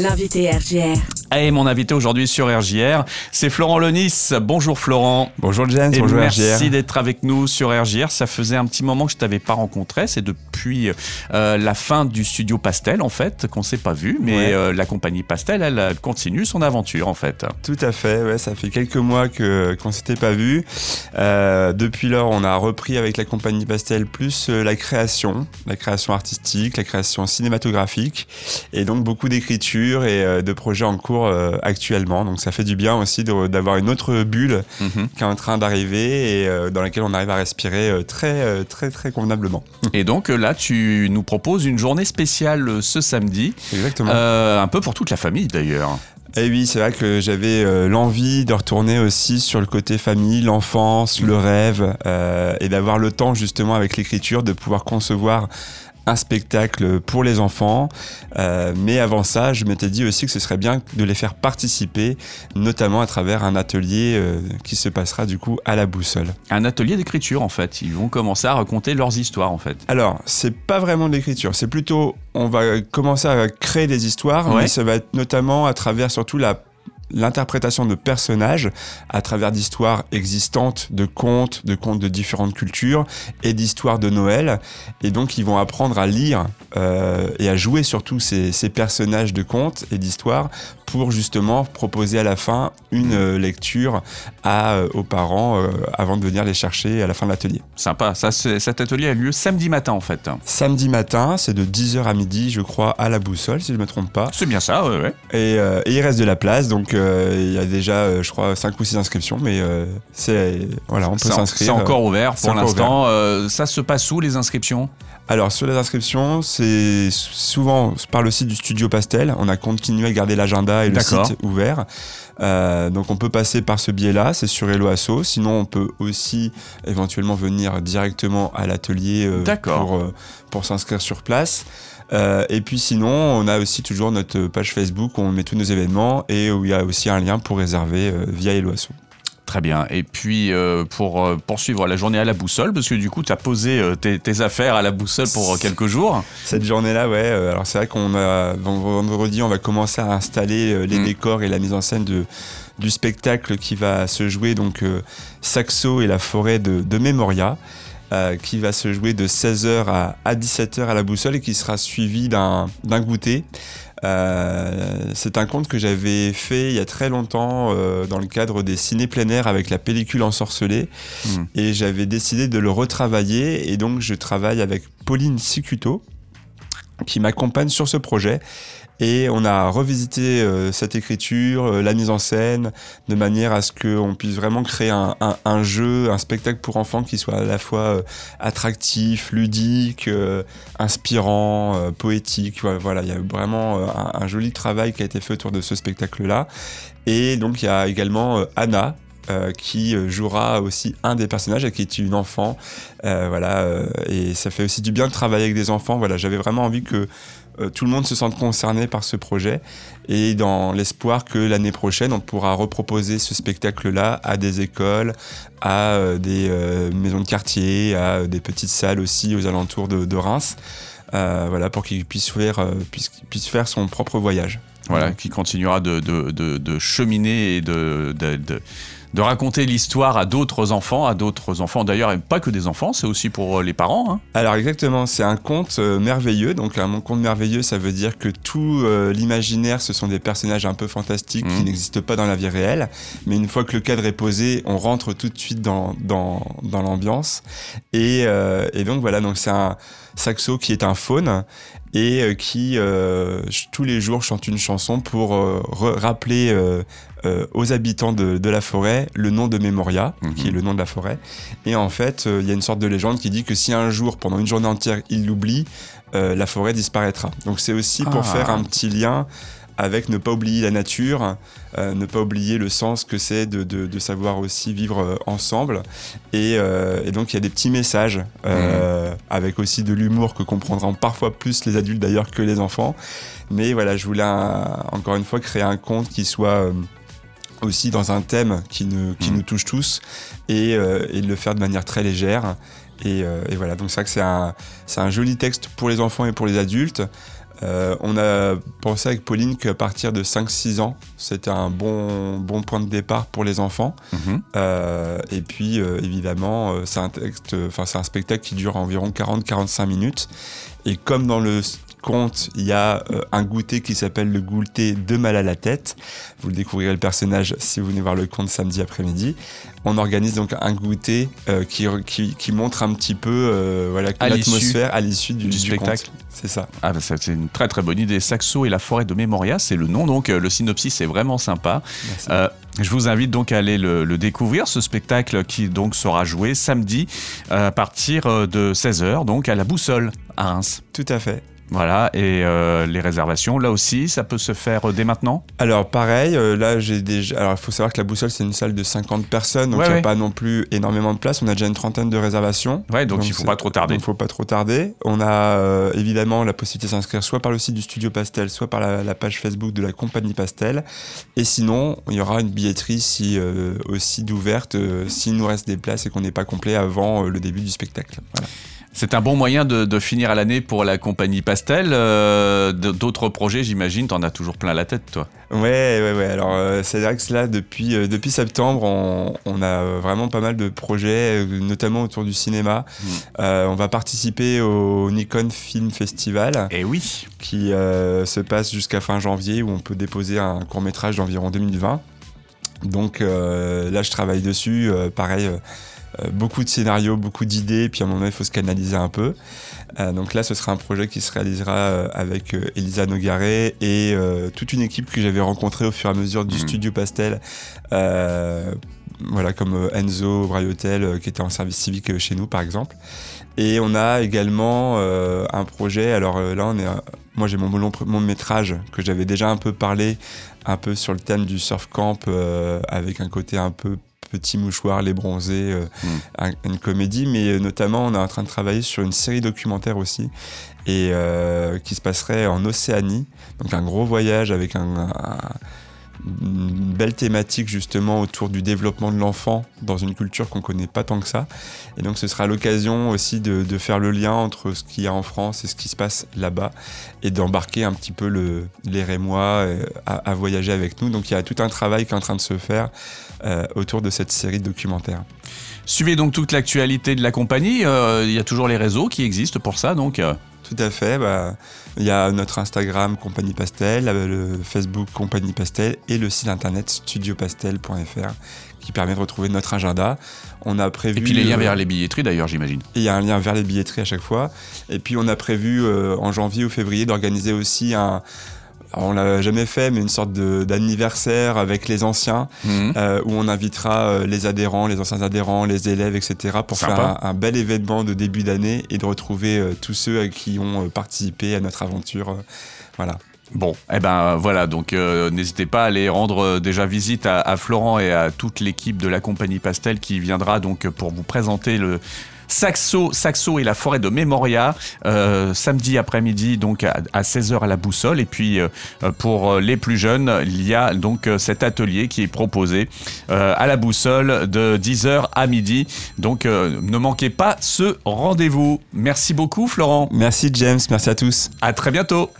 L'invité RJR. Et mon invité aujourd'hui sur RJR, c'est Florent Lenice. Bonjour Florent. Bonjour James, bonjour RJR. Merci d'être avec nous sur RJR. Ça faisait un petit moment que je ne t'avais pas rencontré. C'est depuis la fin du studio Pastel, en fait, qu'on ne s'est pas vu. Mais ouais. La compagnie Pastel, elle continue son aventure, en fait. Tout à fait. Ouais, ça fait quelques mois qu'on ne s'était pas vu. Depuis lors, on a repris avec la compagnie Pastel plus la création artistique, la création cinématographique. Et donc, beaucoup d'écriture et de projets en cours actuellement, donc ça fait du bien aussi d'avoir une autre bulle qui est en train d'arriver et dans laquelle on arrive à respirer très très très convenablement. Et donc là tu nous proposes une journée spéciale ce samedi. Exactement. Un peu pour toute la famille d'ailleurs. Et oui, c'est vrai que j'avais l'envie de retourner aussi sur le côté famille, l'enfance, le rêve et d'avoir le temps justement avec l'écriture de pouvoir concevoir un spectacle pour les enfants, mais avant ça, je m'étais dit aussi que ce serait bien de les faire participer, notamment à travers un atelier qui se passera du coup à La Boussole. Un atelier d'écriture en fait, ils vont commencer à raconter leurs histoires en fait. Alors, c'est pas vraiment de l'écriture, c'est plutôt, on va commencer à créer des histoires, ouais. Mais ça va être notamment à travers surtout l'interprétation de personnages à travers d'histoires existantes, de contes de différentes cultures et d'histoires de Noël. Et donc, ils vont apprendre à lire et à jouer surtout ces personnages de contes et d'histoires pour justement proposer à la fin une lecture aux parents avant de venir les chercher à la fin de l'atelier. Sympa. Cet atelier a lieu samedi matin, en fait. Samedi matin, c'est de 10h à midi, je crois, à La Boussole, si je ne me trompe pas. C'est bien ça, ouais. Et il reste de la place, donc il y a déjà, je crois, 5 ou 6 inscriptions, mais voilà, on peut s'inscrire. C'est encore ouvert pour l'instant. Ça se passe où, les inscriptions ? Alors, sur les inscriptions, c'est souvent par le site du Studio Pastel. On a continué à garder l'agenda et le site ouvert. Donc, on peut passer par ce biais-là, c'est sur Helloasso. Sinon, on peut aussi éventuellement venir directement à l'atelier pour s'inscrire sur place. Et puis sinon, on a aussi toujours notre page Facebook où on met tous nos événements et où il y a aussi un lien pour réserver via Helloasso. Très bien. Et puis, pour poursuivre la journée à La Boussole, parce que du coup, tu as posé tes affaires à La Boussole pour quelques jours. Cette journée-là, ouais. Alors, c'est vrai qu'on a vendredi, on va commencer à installer les décors et la mise en scène du spectacle qui va se jouer, donc Saxo et la forêt de Memoria. Qui va se jouer de 16h à 17h à La Boussole et qui sera suivi d'un goûter. C'est un conte que j'avais fait il y a très longtemps dans le cadre des ciné plein air avec la pellicule ensorcelée et j'avais décidé de le retravailler et donc je travaille avec Pauline Sicuto qui m'accompagne sur ce projet. Et on a revisité cette écriture, la mise en scène, de manière à ce qu'on puisse vraiment créer un jeu, un spectacle pour enfants qui soit à la fois attractif, ludique, inspirant, poétique. Voilà, il y a vraiment un joli travail qui a été fait autour de ce spectacle-là. Et donc, il y a également Anna, qui jouera aussi un des personnages et qui est une enfant. Voilà, et ça fait aussi du bien de travailler avec des enfants. Voilà, j'avais vraiment envie que tout le monde se sente concerné par ce projet et dans l'espoir que l'année prochaine on pourra reproposer ce spectacle-là à des écoles, à des maisons de quartier, à des petites salles aussi aux alentours de Reims, voilà, pour qu'il puisse faire son propre voyage. Voilà, qui continuera de cheminer et de raconter l'histoire à d'autres enfants d'ailleurs, et pas que des enfants, c'est aussi pour les parents. Hein. Alors exactement, c'est un conte merveilleux, donc un conte merveilleux ça veut dire que tout l'imaginaire ce sont des personnages un peu fantastiques qui n'existent pas dans la vie réelle, mais une fois que le cadre est posé, on rentre tout de suite dans l'ambiance, et donc voilà, donc c'est un Saxo qui est un faune, et qui tous les jours chante une chanson pour rappeler aux habitants de la forêt le nom de Memoria, qui est le nom de la forêt. Et en fait, il y a une sorte de légende qui dit que si un jour, pendant une journée entière, il l'oublie, la forêt disparaîtra. Donc c'est aussi pour faire un petit lien avec ne pas oublier la nature, ne pas oublier le sens que c'est de savoir aussi vivre ensemble. Et donc, il y a des petits messages avec aussi de l'humour que comprendront parfois plus les adultes d'ailleurs que les enfants. Mais voilà, je voulais encore une fois créer un conte qui soit aussi dans un thème qui nous touche tous et de le faire de manière très légère. Et voilà, donc c'est vrai que c'est un joli texte pour les enfants et pour les adultes. On a pensé avec Pauline qu'à partir de 5-6 ans, c'était un bon point de départ pour les enfants. Et puis, évidemment, c'est un spectacle qui dure environ 40-45 minutes. Et comme dans le conte, il y a un goûter qui s'appelle le goûter de mal à la tête. Vous découvrirez le personnage si vous venez voir le conte samedi après-midi. On organise donc un goûter qui montre un petit peu l'atmosphère à l'issue du spectacle. Conte. C'est ça. Ah bah c'est une très très bonne idée. Saxo et la forêt de Memoria, c'est le nom. Donc le synopsis est vraiment sympa. Je vous invite donc à aller le découvrir, ce spectacle qui donc sera joué samedi à partir de 16h, donc à La Boussole à Reims. Tout à fait. Voilà, et les réservations, là aussi, ça peut se faire dès maintenant ? Alors, pareil, là, j'ai déjà... Alors, il faut savoir que La Boussole, c'est une salle de 50 personnes, donc il n'y a pas non plus énormément de place. On a déjà une trentaine de réservations. Ouais, donc il ne faut pas trop tarder. On a évidemment la possibilité de s'inscrire soit par le site du Studio Pastel, soit par la page Facebook de la Compagnie Pastel. Et sinon, il y aura une billetterie aussi d'ouverte s'il nous reste des places et qu'on n'est pas complet avant le début du spectacle. Voilà. C'est un bon moyen de finir à l'année pour la Compagnie Pastel. D'autres projets, j'imagine, t'en as toujours plein la tête, toi. Ouais. Alors, c'est vrai que là, depuis septembre, on a vraiment pas mal de projets, notamment autour du cinéma. On va participer au Nikon Film Festival. Eh oui. Qui se passe jusqu'à fin janvier, où on peut déposer un court-métrage d'environ 2 minutes 20. Donc là, je travaille dessus. Pareil... beaucoup de scénarios, beaucoup d'idées, puis à un moment il faut se canaliser un peu. Donc là, ce sera un projet qui se réalisera avec Elisa Nogaret et toute une équipe que j'avais rencontrée au fur et à mesure du Studio Pastel, comme Enzo, Brailhotel, qui était en service civique chez nous, par exemple. Et on a également un projet, moi j'ai mon métrage que j'avais déjà un peu parlé, un peu sur le thème du surf camp, avec un côté un peu Petit mouchoir, Les Bronzés, une comédie, mais notamment on est en train de travailler sur une série documentaire aussi, et qui se passerait en Océanie, donc un gros voyage avec une belle thématique justement autour du développement de l'enfant dans une culture qu'on connaît pas tant que ça, et donc ce sera l'occasion aussi de faire le lien entre ce qu'il y a en France et ce qui se passe là-bas, et d'embarquer un petit peu les Rémois à voyager avec nous. Donc il y a tout un travail qui est en train de se faire autour de cette série documentaire. Suivez donc toute l'actualité de la compagnie, il y a toujours les réseaux qui existent pour ça donc. Tout à fait, il y a notre Instagram Compagnie Pastel, le Facebook Compagnie Pastel et le site internet studiopastel.fr qui permet de retrouver notre agenda. On a prévu... Et puis les liens vers les billetteries d'ailleurs, j'imagine. Il y a un lien vers les billetteries à chaque fois. Et puis on a prévu en janvier ou février d'organiser aussi on l'a jamais fait, mais une sorte d'anniversaire avec les anciens, où on invitera les anciens adhérents, les élèves, etc. pour faire un bel événement de début d'année et de retrouver tous ceux qui ont participé à notre aventure. Voilà. Bon, donc n'hésitez pas à aller rendre déjà visite à Florent et à toute l'équipe de la Compagnie Pastel qui viendra donc pour vous présenter le Saxo et la forêt de Memoria, samedi après-midi donc à 16h à La Boussole. Et puis pour les plus jeunes, il y a donc cet atelier qui est proposé à La Boussole de 10h à midi. Donc ne manquez pas ce rendez-vous. Merci beaucoup Florent. Merci James, merci à tous. À très bientôt.